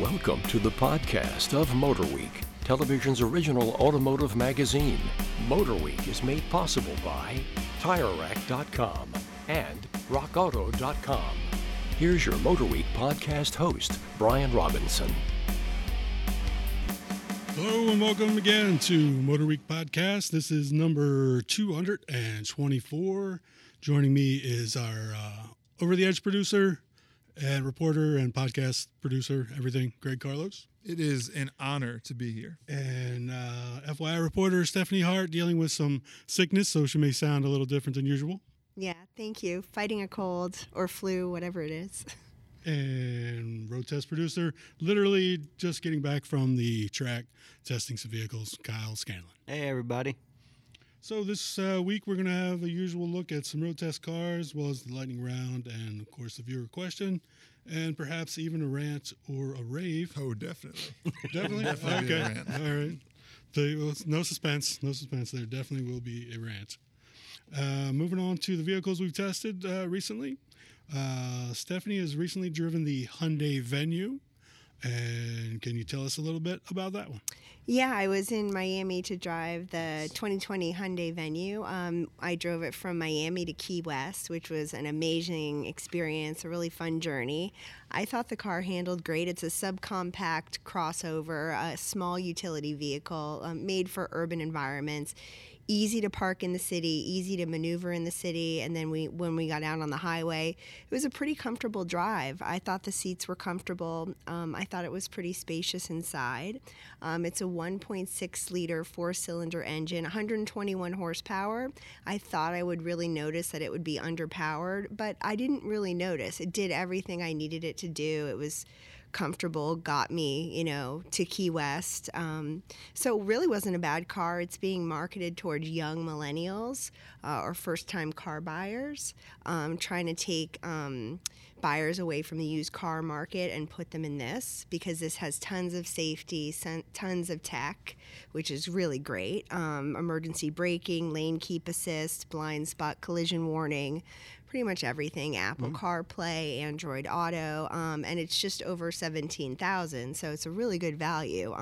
Welcome to the podcast of MotorWeek, television's original automotive magazine. MotorWeek is made possible by TireRack.com and RockAuto.com. Here's your MotorWeek podcast host, Brian Robinson. Hello and welcome again to MotorWeek Podcast. This is number 224. Joining me is our over-the-edge producer and reporter and podcast producer, everything, Greg Carlos. It is an honor to be here. And FYI reporter Stephanie Hart, dealing with some sickness, so she may sound a little different than usual. Yeah, thank you. Fighting a cold or flu, whatever it is. And road test producer, literally just getting back from the track, testing some vehicles, Kyle Scanlon. Hey, everybody. So this week we're going to have a usual look at some road test cars, as well as the lightning round and, of course, the viewer question, and perhaps even a rant or a rave. Oh, definitely. Definitely? Definitely okay. A rant. All right. No suspense. No suspense there. Definitely will be a rant. Moving on to the vehicles we've tested recently. Stephanie has recently driven the Hyundai Venue, and can you tell us a little bit about that one? Yeah, I was in Miami to drive the 2020 Hyundai Venue. I drove it from Miami to Key West, which was an amazing experience, a really fun journey. I thought the car handled great. It's a subcompact crossover, a small utility vehicle made for urban environments. Easy to park in the city, easy to maneuver in the city, and then when we got out on the highway, it was a pretty comfortable drive. I thought the seats were comfortable. I thought it was pretty spacious inside. It's a 1.6-liter four-cylinder engine, 121 horsepower. I thought I would really notice that it would be underpowered, but I didn't really notice. It did everything I needed it to do. It was comfortable, got me, to Key West. So it really wasn't a bad car. It's being marketed towards young millennials or first-time car buyers, trying to take buyers away from the used car market and put them in this, because this has tons of safety, tons of tech, which is really great. Emergency braking, lane keep assist, blind spot collision warning, pretty much everything. Apple CarPlay, Android Auto, and it's just over $17,000, so it's a really good value.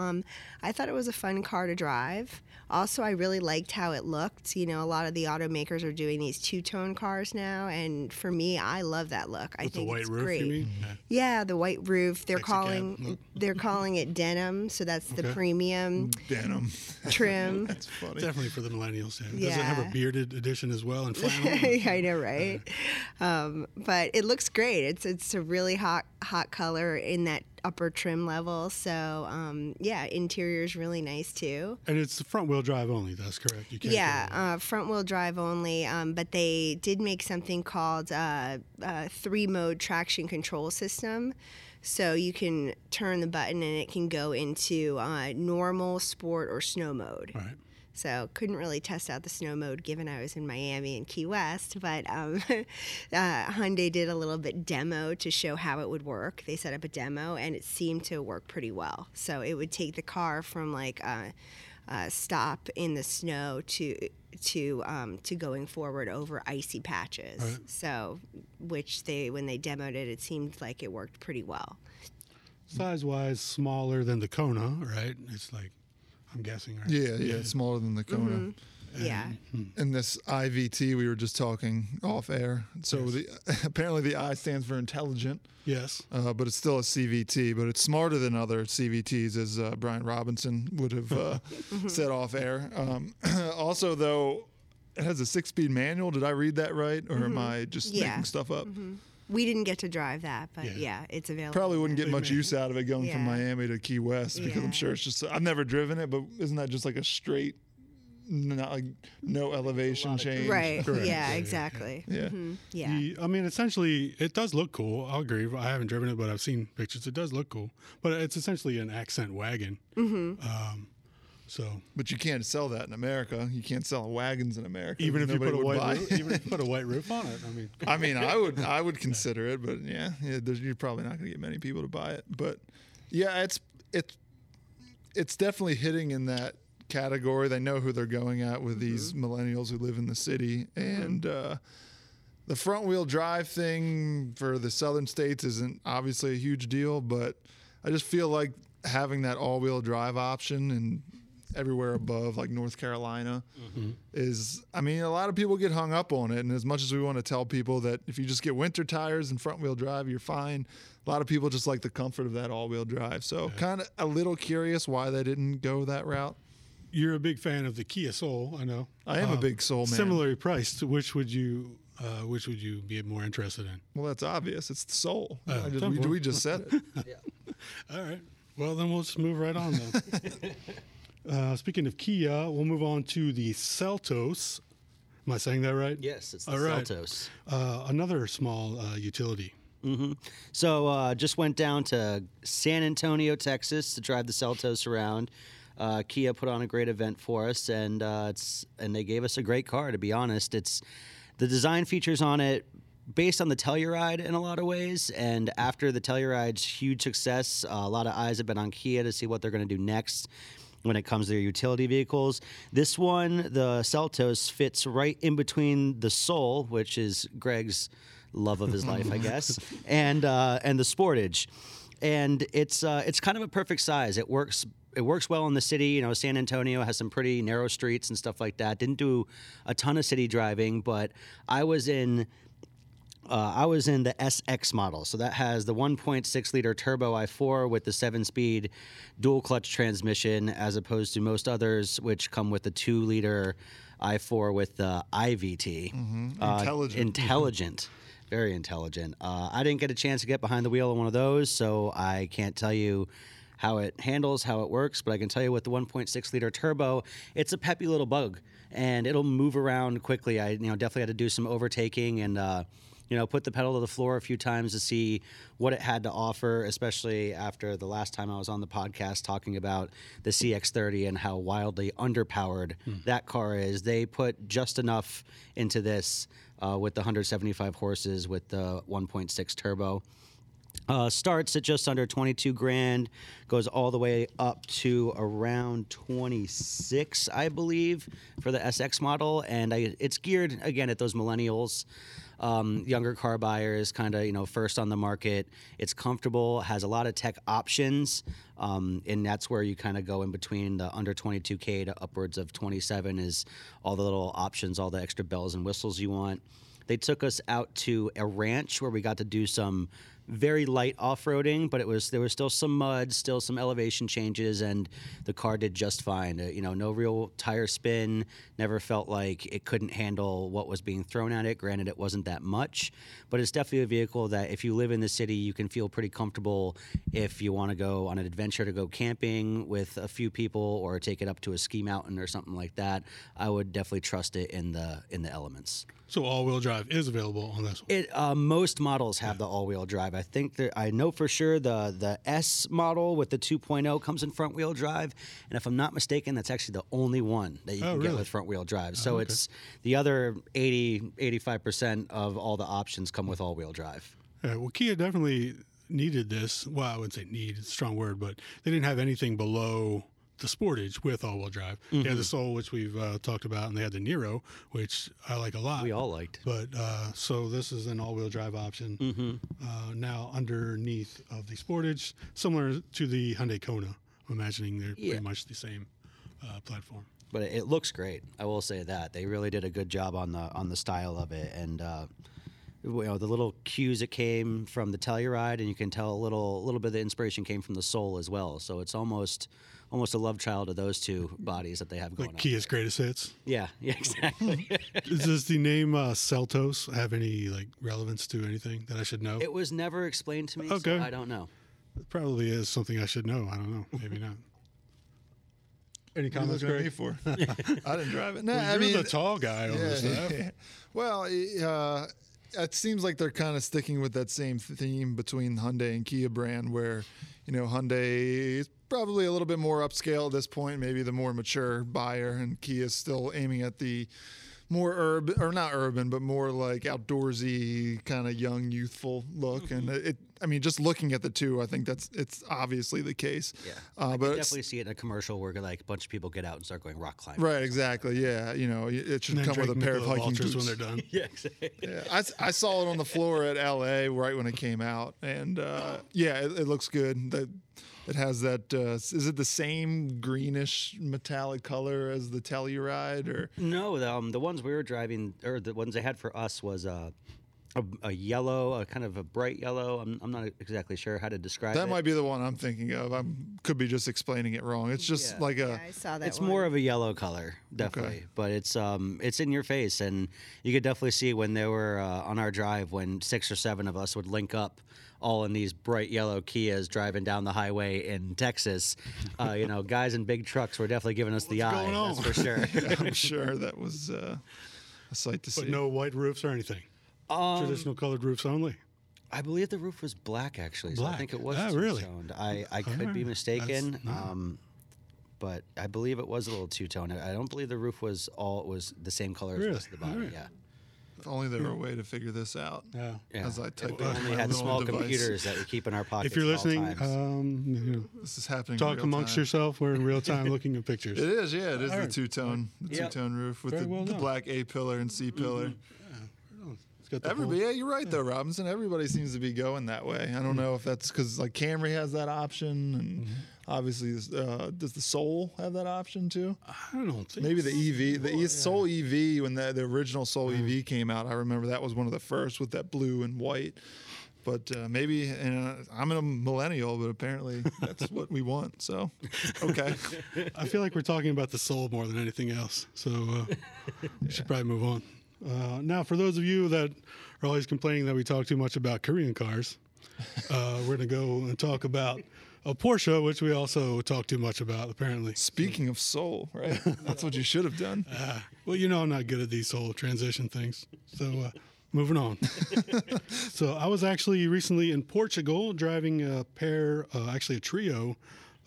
I thought it was a fun car to drive. Also, I really liked how it looked. A lot of the automakers are doing these two-tone cars now, and for me, I love that look. I think it's great. With the white roof, you mean? Yeah, the white roof. They're calling it denim, so that's the premium denim trim. That's funny. Definitely for the millennials. Yeah. Does it have a bearded edition as well and flannel? I know, right? But it looks great. It's a really hot color in that upper trim level. So interior's really nice too. And it's front wheel drive only. That's correct. You can't front wheel drive only. But they did make something called a 3-mode traction control system. So you can turn the button and it can go into normal, sport, or snow mode. All right. So couldn't really test out the snow mode given I was in Miami and Key West, but Hyundai did a little bit demo to show how it would work. They set up a demo, and it seemed to work pretty well. So it would take the car from stop in the snow to going forward over icy patches. Right. So when they demoed it, it seemed like it worked pretty well. Size-wise, smaller than the Kona, right? It's like, I'm guessing, right? Yeah, it's smaller than the Kona. Mm-hmm. And this IVT, we were just talking off air. So apparently the I stands for intelligent. Yes. But it's still a CVT, but it's smarter than other CVTs, as Brian Robinson would have said off air. Also, though, it has a 6-speed manual. Did I read that right, or am I just making stuff up? Mm-hmm. We didn't get to drive that, but it's available. Probably wouldn't get much use out of it going from Miami to Key West, because I'm sure it's just, I've never driven it, but isn't that just like a straight, not like no elevation change? Right. Correct. Yeah, exactly. Yeah. Mm-hmm. Yeah. I mean, essentially, it does look cool. I'll agree. I haven't driven it, but I've seen pictures. It does look cool, but it's essentially an accent wagon. Mm-hmm. But you can't sell that in America. You can't sell wagons in America. Even if you put a white roof on it. I mean, I would consider it, but you're probably not going to get many people to buy it. But it's definitely hitting in that category. They know who they're going at with these millennials who live in the city, and the front wheel drive thing for the southern states isn't obviously a huge deal, but I just feel like having that all-wheel drive option and everywhere above, like North Carolina, is, I mean, a lot of people get hung up on it. And as much as we want to tell people that if you just get winter tires and front-wheel drive, you're fine, a lot of people just like the comfort of that all-wheel drive. So kind of a little curious why they didn't go that route. You're a big fan of the Kia Soul, I know. I am a big Soul man. Similarly priced, which would you be more interested in? Well, that's obvious. It's the Soul. We just said it. All right. Well, then we'll just move right on, then. Speaking of Kia, we'll move on to the Seltos. Am I saying that right? Yes, it's the Seltos. Another small utility. So just went down to San Antonio, Texas to drive the Seltos around. Kia put on a great event for us, and they gave us a great car, to be honest. It's the design features on it based on the Telluride in a lot of ways, and after the Telluride's huge success, a lot of eyes have been on Kia to see what they're going to do next when it comes to their utility vehicles. This one, the Seltos, fits right in between the Soul, which is Greg's love of his life, I guess, and the Sportage. And it's kind of a perfect size. It works well in the city. You know, San Antonio has some pretty narrow streets and stuff like that. Didn't do a ton of city driving, but I was in the SX model, so that has the 1.6 liter turbo i4 with the 7-speed dual clutch transmission, as opposed to most others, which come with the 2-liter i4 with the IVT. Intelligent. Very intelligent. I didn't get a chance to get behind the wheel of one of those, so I can't tell you how it handles, how it works, but I can tell you with the 1.6-liter turbo, it's a peppy little bug, and it'll move around quickly. I definitely had to do some overtaking and put the pedal to the floor a few times to see what it had to offer, especially after the last time I was on the podcast talking about the CX-30 and how wildly underpowered that car is. They put just enough into this with the 175 horses with the 1.6 turbo. Starts at just under $22,000, goes all the way up to around $26,000, I believe, for the SX model, and it's geared again at those millennials, younger car buyers, kind of first on the market. It's comfortable, has a lot of tech options, and that's where you kind of go in between the under $22,000 to upwards of $27,000 is all the little options, all the extra bells and whistles you want. They took us out to a ranch where we got to do some very light off-roading, but there was still some mud, still some elevation changes, and the car did just fine. No real tire spin, never felt like it couldn't handle what was being thrown at it. Granted, it wasn't that much, but it's definitely a vehicle that if you live in the city, you can feel pretty comfortable if you want to go on an adventure to go camping with a few people or take it up to a ski mountain or something like that. I would definitely trust it in the elements. So all-wheel drive is available on this one? Most models have the all-wheel drive. I think I know for sure the S model with the 2.0 comes in front-wheel drive, and if I'm not mistaken, that's actually the only one that you can get with front-wheel drive. So it's the other 85% of all the options come with all-wheel drive. Yeah, well, Kia definitely needed this. Well, I wouldn't say need, it's a strong word, but they didn't have anything below the Sportage with all-wheel drive. They had the Soul, which we've talked about, and they had the Niro, which I like a lot. We all liked. But so this is an all-wheel drive option now underneath of the Sportage, similar to the Hyundai Kona. I'm imagining they're pretty much the same platform. But it looks great. I will say that. They really did a good job on the style of it, and the little cues that came from the Telluride, and you can tell a little bit of the inspiration came from the Soul as well. So it's almost a love child of those two bodies that they have going on. Like Kia's greatest hits? Yeah, exactly. Does the name Seltos have any relevance to anything that I should know? It was never explained to me, so I don't know. It probably is something I should know. I don't know. Maybe not. Any comments, Greg? For? I didn't drive it. No, well, you're the tall guy on this stuff. Yeah. Well, it seems like they're kind of sticking with that same theme between Hyundai and Kia brand, where Hyundai is probably a little bit more upscale at this point, maybe the more mature buyer, and Kia is still aiming at the more urban, or not urban, but more like outdoorsy kind of young, youthful look. And it I mean, just looking at the two, I think it's obviously the case. Yeah, but I definitely see it in a commercial where like a bunch of people get out and start going rock climbing. Right, exactly. Yeah, you know, it should come with a pair of hiking boots when they're done. Yeah, exactly. Yeah, I saw it on the floor at LA right when it came out, and yeah, it looks good. It has that. Is it the same greenish metallic color as the Telluride? Or no, the ones we were driving, or the ones they had for us was. A yellow, a kind of a bright yellow. I'm not exactly sure how to describe that. That might be the one I'm thinking of. I could be just explaining it wrong. It's just like a. Yeah, I saw that. It's one. More of a yellow color, definitely. Okay. But it's in your face, and you could definitely see when they were on our drive when 6 or 7 of us would link up, all in these bright yellow Kias driving down the highway in Texas. You know, guys in big trucks were definitely giving us the eye. That's for sure. Yeah, I'm sure that was a sight to see. But no white roofs or anything. Traditional colored roofs only. I believe the roof was black, actually. Black. So I think it was two-toned. I could be mistaken, but I believe it was a little two-toned. I don't believe the roof was the same color as the rest of the body. Right. Yeah. If only there were a way to figure this out. Yeah. As I type in we had small computers that we keep in our pockets. If you're listening, this is happening. Talk amongst yourself. We're in real time looking at pictures. It is. Yeah. It is the two-tone. The two-tone roof with the black A pillar and C pillar. Yeah, you're right though, Robinson. Everybody seems to be going that way. I don't know if that's because like Camry has that option, and obviously does the Soul have that option too? I don't think. Maybe the Soul EV when the original Soul EV came out, I remember that was one of the first with that blue and white. But maybe I'm a millennial, but apparently that's what we want. So, okay. I feel like we're talking about the Soul more than anything else. So we should probably move on. Now, for those of you that are always complaining that we talk too much about Korean cars, we're going to go and talk about a Porsche, which we also talk too much about, apparently. Speaking of Soul, right? That's what you should have done. Well, you know I'm not good at these Soul transition things, so moving on. So I was actually recently in Portugal driving a trio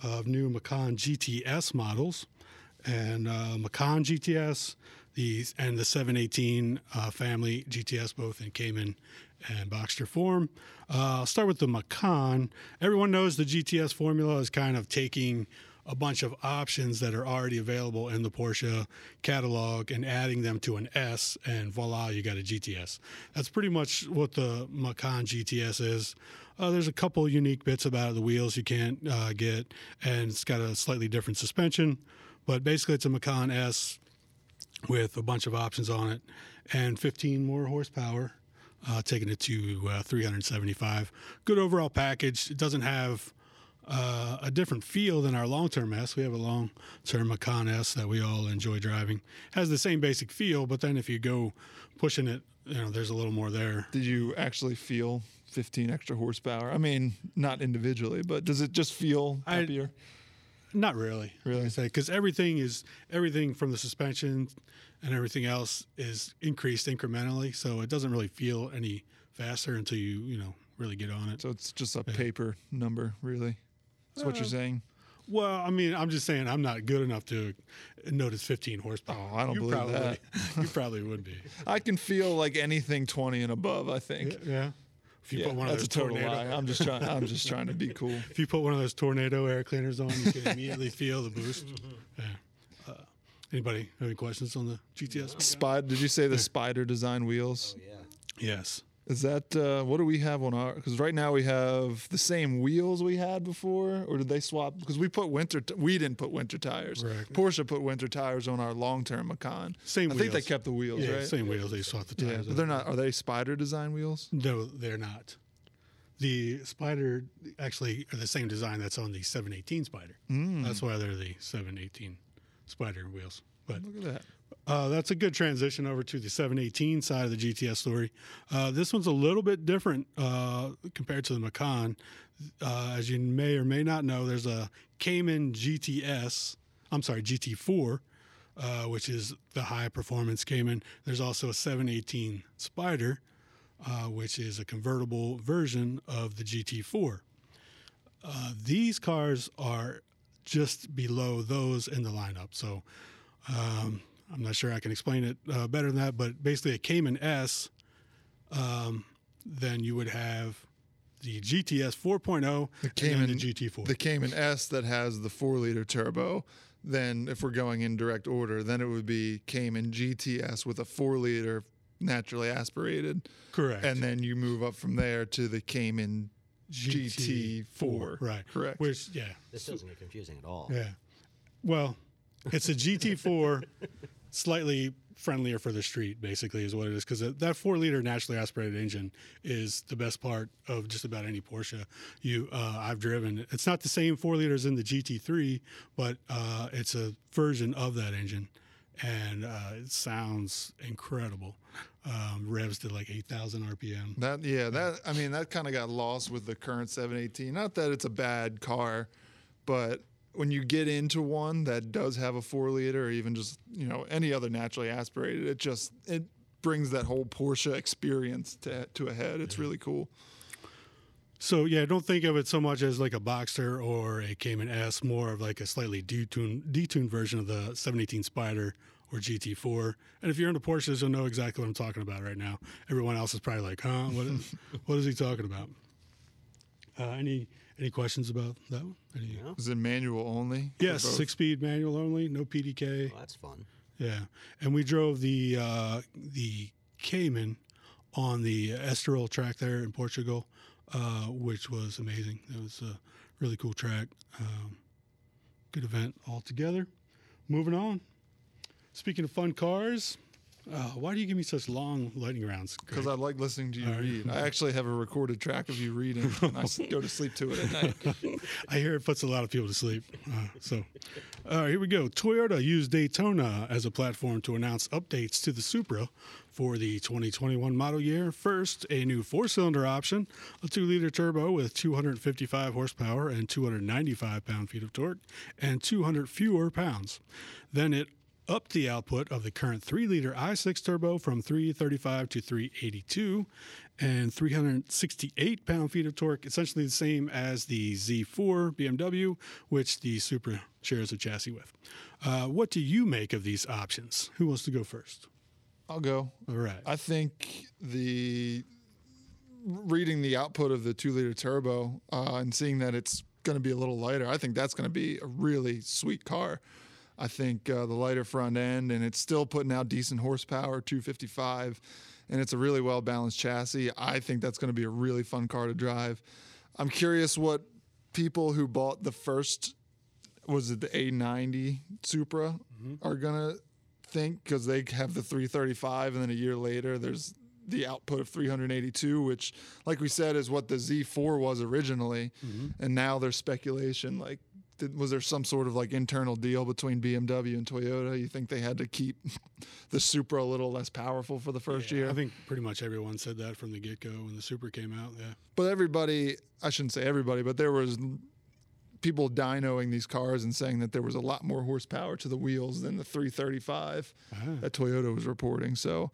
of new Macan GTS models, and Macan GTS and the 718 family GTS, both in Cayman and Boxster form. I'll start with the Macan. Everyone knows the GTS formula is kind of taking a bunch of options that are already available in the Porsche catalog and adding them to an S, and voila, you got a GTS. That's pretty much what the Macan GTS is. There's a couple unique bits about it, the wheels you can't get, and it's got a slightly different suspension. But basically, it's a Macan S with a bunch of options on it and 15 more horsepower, taking it to 375. Good overall package. It doesn't have a different feel than our long-term S. We have a long-term Macan S that we all enjoy driving. Has the same basic feel, but then if you go pushing it, you know, there's a little more there. Did you actually feel 15 extra horsepower? I mean, not individually, but does it just feel happier? Not really, because everything from the suspension and everything else is increased incrementally, so it doesn't really feel any faster until you really get on it. So it's just a paper number, really. That's what you're saying. Well, I mean, I'm just saying I'm not good enough to notice 15 horsepower. Oh, I don't believe that. You probably would be. I can feel like anything 20 and above, I think. Yeah. If you put one of those lie. I'm just trying to be cool. If you put one of those tornado air cleaners on, you can immediately feel the boost. Yeah. Anybody have any questions on the GTS? Did you say the Spyder design wheels? Oh, yeah. Yes. Is that what do we have on our? Because right now we have the same wheels we had before, or did they swap? Because we put we didn't put winter tires. Right. Porsche put winter tires on our long-term Macan. Same. I think they kept the wheels. Yeah, right? Same wheels. They swapped the tires. Yeah, but they're not. Are they Spyder design wheels? No, they're not. The Spyder actually are the same design that's on the 718 Spyder. That's why they're the 718 Spyder wheels. But look at that. That's a good transition over to the 718 side of the GTS story. This one's a little bit different compared to the Macan. As you may or may not know, there's a Cayman GT4, which is the high-performance Cayman. There's also a 718 Spyder, which is a convertible version of the GT4. These cars are just below those in the lineup, so... I'm not sure I can explain it better than that, but basically a Cayman S, then you would have the GTS 4.0 and the GT4. The Cayman S that has the 4-liter turbo. Then, if we're going in direct order, then it would be Cayman GTS with a 4-liter naturally aspirated. Correct. And then you move up from there to the Cayman GT4. Right. Correct. Which, yeah. This doesn't get confusing at all. Yeah. Well, it's a GT4 slightly friendlier for the street, basically, is what it is. Because that 4-liter naturally aspirated engine is the best part of just about any Porsche I've driven. It's not the same 4-liters in the GT3, but it's a version of that engine. And it sounds incredible. Revs to like 8,000 RPM. That kind of got lost with the current 718. Not that it's a bad car, but when you get into one that does have a 4-liter or even just, any other naturally aspirated, it brings that whole Porsche experience to a head. It's really cool. So, don't think of it so much as like a Boxster or a Cayman S, more of like a slightly detuned version of the 718 Spyder or GT4. And if you're into Porsches, you'll know exactly what I'm talking about right now. Everyone else is probably like, huh, what is he talking about? Any questions about that one? No. Is it manual only? Yes, 6-speed manual only, no PDK. Oh, that's fun. Yeah. And we drove the Cayman on the Estoril track there in Portugal, which was amazing. It was a really cool track. Good event altogether. Moving on. Speaking of fun cars, why do you give me such long lightning rounds? Because I like listening to you read. I actually have a recorded track of you reading, and I go to sleep to it at night. I hear it puts a lot of people to sleep. All right, here we go. Toyota used Daytona as a platform to announce updates to the Supra for the 2021 model year. First, a new 4-cylinder option, a 2-liter turbo with 255 horsepower and 295 pound-feet of torque, and 200 fewer pounds. Then it upped the output of the current 3-liter i6 turbo from 335 to 382 and 368 pound-feet of torque, essentially the same as the Z4 BMW, which the Supra shares a chassis with. What do you make of these options? Who wants to go first? I'll go. All right. I think reading the output of the 2-liter turbo and seeing that it's going to be a little lighter, I think that's going to be a really sweet car. I think the lighter front end, and it's still putting out decent horsepower, 255, and it's a really well-balanced chassis. I think that's going to be a really fun car to drive. I'm curious what people who bought the first, was it the A90 Supra, are going to think, because they have the 335, and then a year later there's the output of 382, which, like we said, is what the Z4 was originally, and now there's speculation, like, was there some sort of like internal deal between BMW and Toyota? You think they had to keep the Supra a little less powerful for the first year? I think pretty much everyone said that from the get-go when the Supra came out, But I shouldn't say everybody, but there was people dynoing these cars and saying that there was a lot more horsepower to the wheels than the 335 that Toyota was reporting, so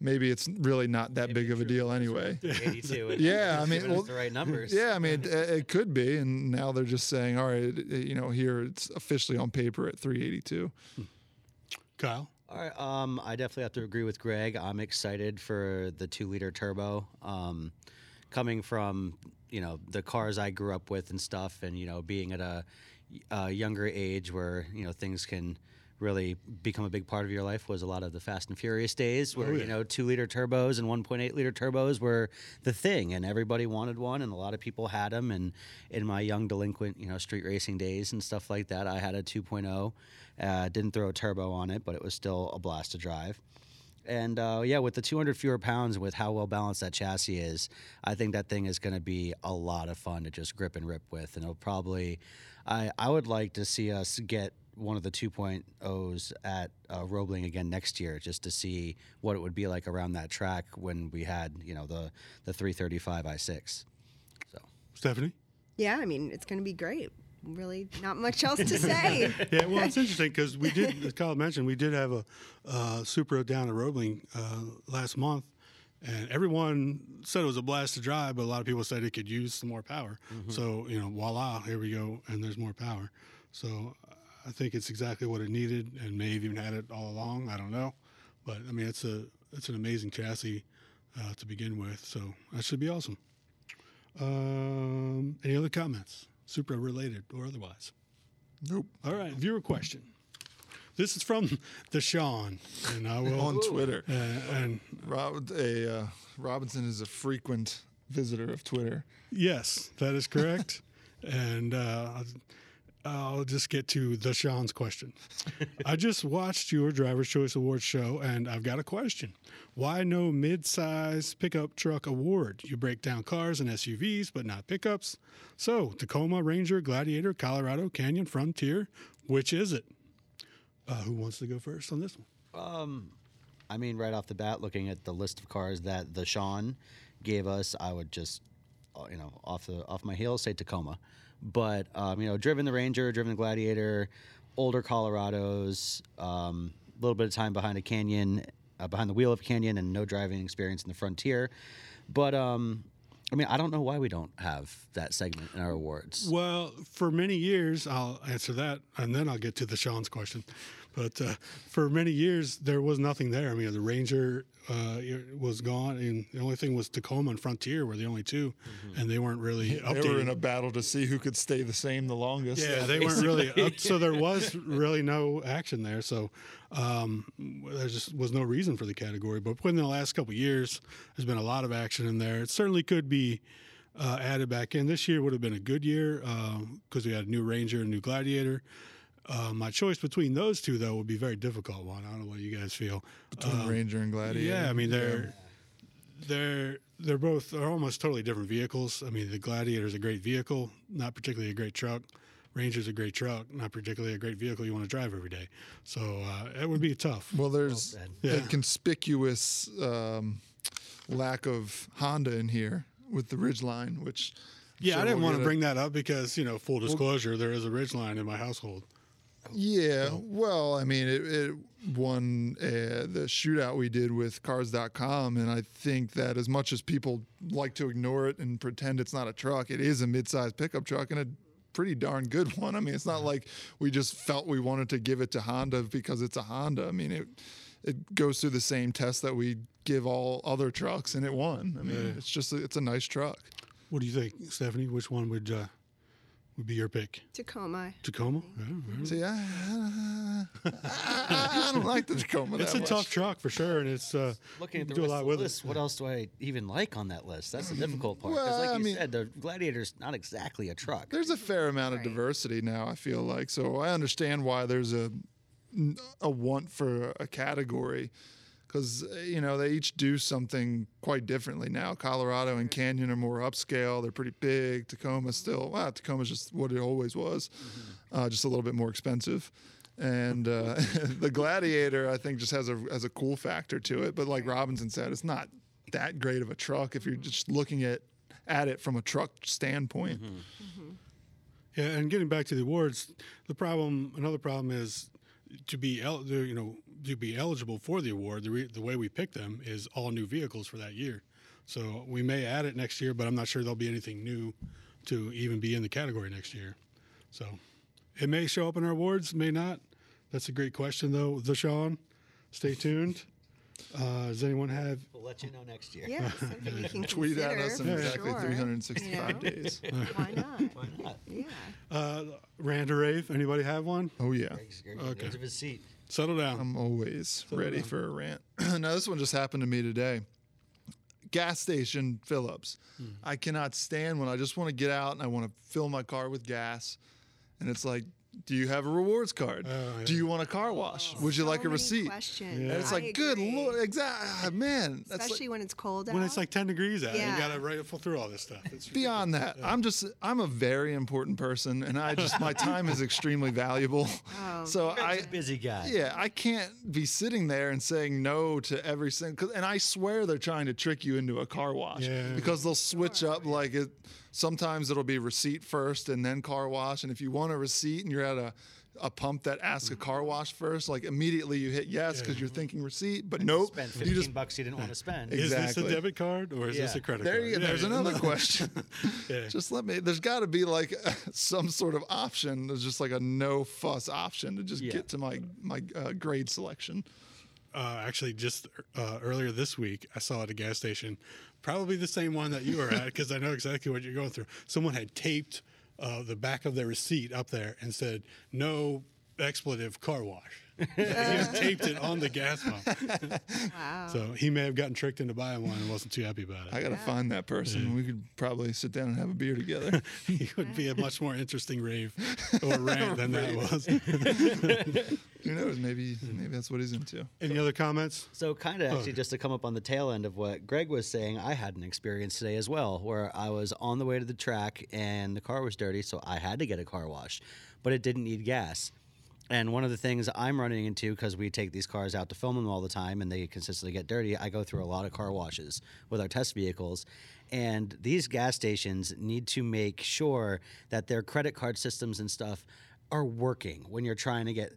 maybe it's really not that big of a deal anyway. 82. The right numbers. It could be, and now they're just saying, all right, here it's officially on paper at 382. Kyle? All right, I definitely have to agree with Greg. I'm excited for the 2-liter turbo. Coming from, the cars I grew up with and stuff, and, being at a younger age where, things can really become a big part of your life was a lot of the Fast and Furious days where, 2-liter turbos and 1.8-liter turbos were the thing, and everybody wanted one, and a lot of people had them. And in my young delinquent, street racing days and stuff like that, I had a 2.0. Didn't throw a turbo on it, but it was still a blast to drive. And, with the 200 fewer pounds, with how well-balanced that chassis is, I think that thing is going to be a lot of fun to just grip and rip with. And it'll probably I would like to see us get one of the 2.0s at Roebling again next year, just to see what it would be like around that track when we had, the 335 i6. So, Stephanie? Yeah, it's going to be great. Really not much else to say. It's interesting because we did, as Kyle mentioned, we did have a Supra down at Roebling last month, and everyone said it was a blast to drive, but a lot of people said it could use some more power. So, voila, here we go, and there's more power. So I think it's exactly what it needed, and may have even had it all along. I don't know, but it's an amazing chassis to begin with, so that should be awesome. Any other comments, Supra related or otherwise? Nope. All right, viewer question. This is from the Sean, and I will on Twitter. And Robinson is a frequent visitor of Twitter. Yes, that is correct. And I'll just get to the Sean's question. I just watched your Driver's Choice Awards show, and I've got a question. Why no mid-size pickup truck award? You break down cars and SUVs, but not pickups. So, Tacoma, Ranger, Gladiator, Colorado, Canyon, Frontier, which is it? Who wants to go first on this one? I mean, right off the bat, looking at the list of cars that the Sean gave us, I would just, off my heel, say Tacoma. But, driven the Ranger, driven the Gladiator, older Colorados, a little bit of time behind a Canyon, behind the wheel of a Canyon, and no driving experience in the Frontier. But, I don't know why we don't have that segment in our awards. Well, for many years, I'll answer that, and then I'll get to the Sean's question. But for many years, there was nothing there. I mean, the Ranger was gone, and the only thing was Tacoma and Frontier were the only two, and they weren't really updated. They were in a battle to see who could stay the same the longest. Yeah, they weren't really up, so there was really no action there. So there just was no reason for the category. But within the last couple of years, there's been a lot of action in there. It certainly could be added back in. This year would have been a good year because we had a new Ranger and a new Gladiator. My choice between those two, though, would be a very difficult one. I don't know what you guys feel. Between Ranger and Gladiator. Yeah, I mean, they're almost totally different vehicles. I mean, the Gladiator is a great vehicle, not particularly a great truck. Ranger's a great truck, not particularly a great vehicle you want to drive every day. So it would be tough. Well, there's a conspicuous lack of Honda in here with the Ridgeline, which... Yeah, so I didn't want to bring that up because, full disclosure, there is a Ridgeline in my household. Yeah, well, I mean, it won the shootout we did with Cars.com, and I think that as much as people like to ignore it and pretend it's not a truck, it is a mid-sized pickup truck and a pretty darn good one. I mean, it's not like we just felt we wanted to give it to Honda because it's a Honda. I mean, it goes through the same test that we give all other trucks, and it won. I mean, it's a nice truck. What do you think, Stephanie? Which one would be your pick? Tacoma. Tacoma? Yeah. See, I don't like the Tacoma that much. It's a tough truck for sure, and it's looking at the rest of the list. What else do I even like on that list? That's the difficult part. Because, like you said, the Gladiator's not exactly a truck. There's a fair amount of diversity now, I feel like. So I understand why there's a want for a category. Because, they each do something quite differently now. Colorado and Canyon are more upscale. They're pretty big. Tacoma's just what it always was, just a little bit more expensive. And the Gladiator, I think, just has a cool factor to it. But like Robinson said, it's not that great of a truck if you're just looking at it from a truck standpoint. Mm-hmm. Mm-hmm. Yeah, and getting back to the awards, another problem is to be eligible for the award, the way we pick them is all new vehicles for that year. So we may add it next year, but I'm not sure there'll be anything new to even be in the category next year. So it may show up in our awards, may not. That's a great question, though. The Sean, stay tuned. Does anyone have... We'll let you know next year. Yeah, you can tweet at us in exactly 365 days. Why not? Yeah. Rand or Rave, anybody have one? Oh, yeah. Okay. Edge of his seat. Settle down. I'm always ready for a rant. Now, this one just happened to me today. Gas station fill-ups. I cannot stand when I just want to get out and I want to fill my car with gas. And it's like, do you have a rewards card? Do you want a car wash? Would you like a receipt? Questions. Yeah. And it's good Lord. Exactly. Man. Especially when it's cold out. When it's like 10 degrees out. Yeah. You got to rifle through all this stuff. It's beyond ridiculous. That. Yeah. I'm a very important person, and my time is extremely valuable. Oh. So I'm a busy guy. Yeah. I can't be sitting there and saying no to every single, and I swear they're trying to trick you into a car wash because they'll switch up like it. Sometimes it'll be receipt first and then car wash. And if you want a receipt and you're at a pump that asks a car wash first, like immediately you hit yes because you're thinking receipt, but nope. You spent $15 you didn't want to spend. Exactly. Is this a debit card or is this a credit card? There's another question. Just there's got to be like some sort of option. There's just like a no fuss option to just get to my grade selection. Actually, just earlier this week, I saw at a gas station probably the same one that you were at, because I know exactly what you're going through. Someone had taped the back of their receipt up there and said, no expletive car wash. He just taped it on the gas pump. Wow. So he may have gotten tricked into buying one and wasn't too happy about it. I got to find that person. Yeah. We could probably sit down and have a beer together. He would be a much more interesting rave or rant than that was. Who knows? Maybe that's what he's into. Any other comments? So kind of actually just to come up on the tail end of what Greg was saying, I had an experience today as well where I was on the way to the track and the car was dirty, so I had to get a car wash, but it didn't need gas. And one of the things I'm running into, because we take these cars out to film them all the time and they consistently get dirty, I go through a lot of car washes with our test vehicles. And these gas stations need to make sure that their credit card systems and stuff are working when you're trying to get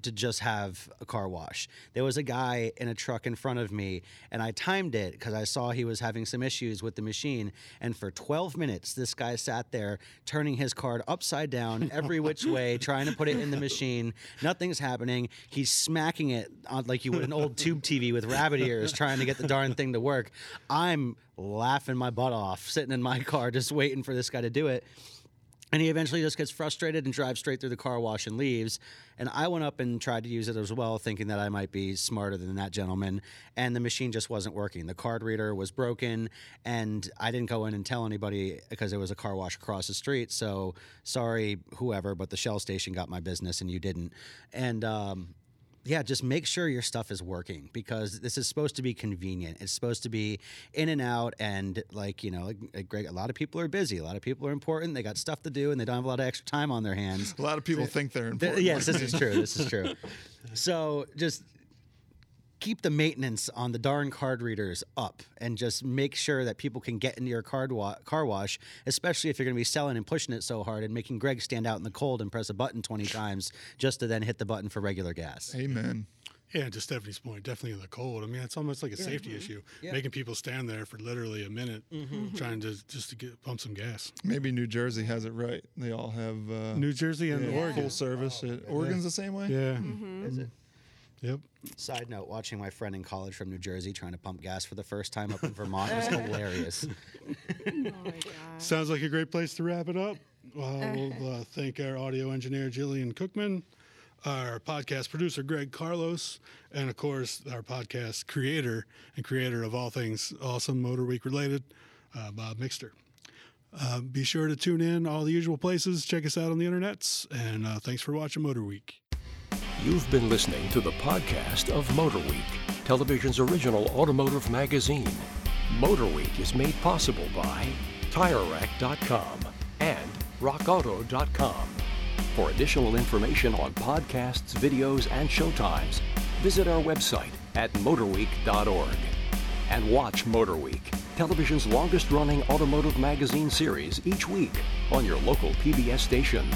to just have a car wash. There was a guy in a truck in front of me, and I timed it because I saw he was having some issues with the machine. And for 12 minutes, this guy sat there turning his card upside down every which way, trying to put it in the machine. Nothing's happening. He's smacking it on, like you would an old tube TV with rabbit ears, trying to get the darn thing to work. I'm laughing my butt off, sitting in my car, just waiting for this guy to do it. And he eventually just gets frustrated and drives straight through the car wash and leaves. And I went up and tried to use it as well, thinking that I might be smarter than that gentleman. And the machine just wasn't working. The card reader was broken, and I didn't go in and tell anybody because there was a car wash across the street. So sorry, whoever, but the Shell station got my business and you didn't. And just make sure your stuff is working, because this is supposed to be convenient. It's supposed to be in and out, and Greg, a lot of people are busy. A lot of people are important. They got stuff to do, and they don't have a lot of extra time on their hands. A lot of people think they're important. Yes, this is true. This is true. So just keep the maintenance on the darn card readers up, and just make sure that people can get into your car wash, especially if you're going to be selling and pushing it so hard and making Greg stand out in the cold and press a button 20 times just to then hit the button for regular gas. Amen. Yeah, to Stephanie's point, definitely in the cold. I mean, it's almost like a safety issue, making people stand there for literally a minute trying to just to pump some gas. Maybe New Jersey has it right. They all have New Jersey and Oregon full service. Oh, Oregon's the same way. Yeah, is it? Yep. Side note, watching my friend in college from New Jersey trying to pump gas for the first time up in Vermont was hilarious. Oh, my God. Sounds like a great place to wrap it up. We'll thank our audio engineer, Jillian Cookman, our podcast producer, Greg Carlos, and, of course, our podcast creator of all things awesome MotorWeek related, Bob Mixter. Be sure to tune in all the usual places. Check us out on the internets, and thanks for watching MotorWeek. You've been listening to the podcast of MotorWeek, television's original automotive magazine. MotorWeek is made possible by TireRack.com and RockAuto.com. For additional information on podcasts, videos, and showtimes, visit our website at MotorWeek.org. And watch MotorWeek, television's longest-running automotive magazine series, each week on your local PBS station.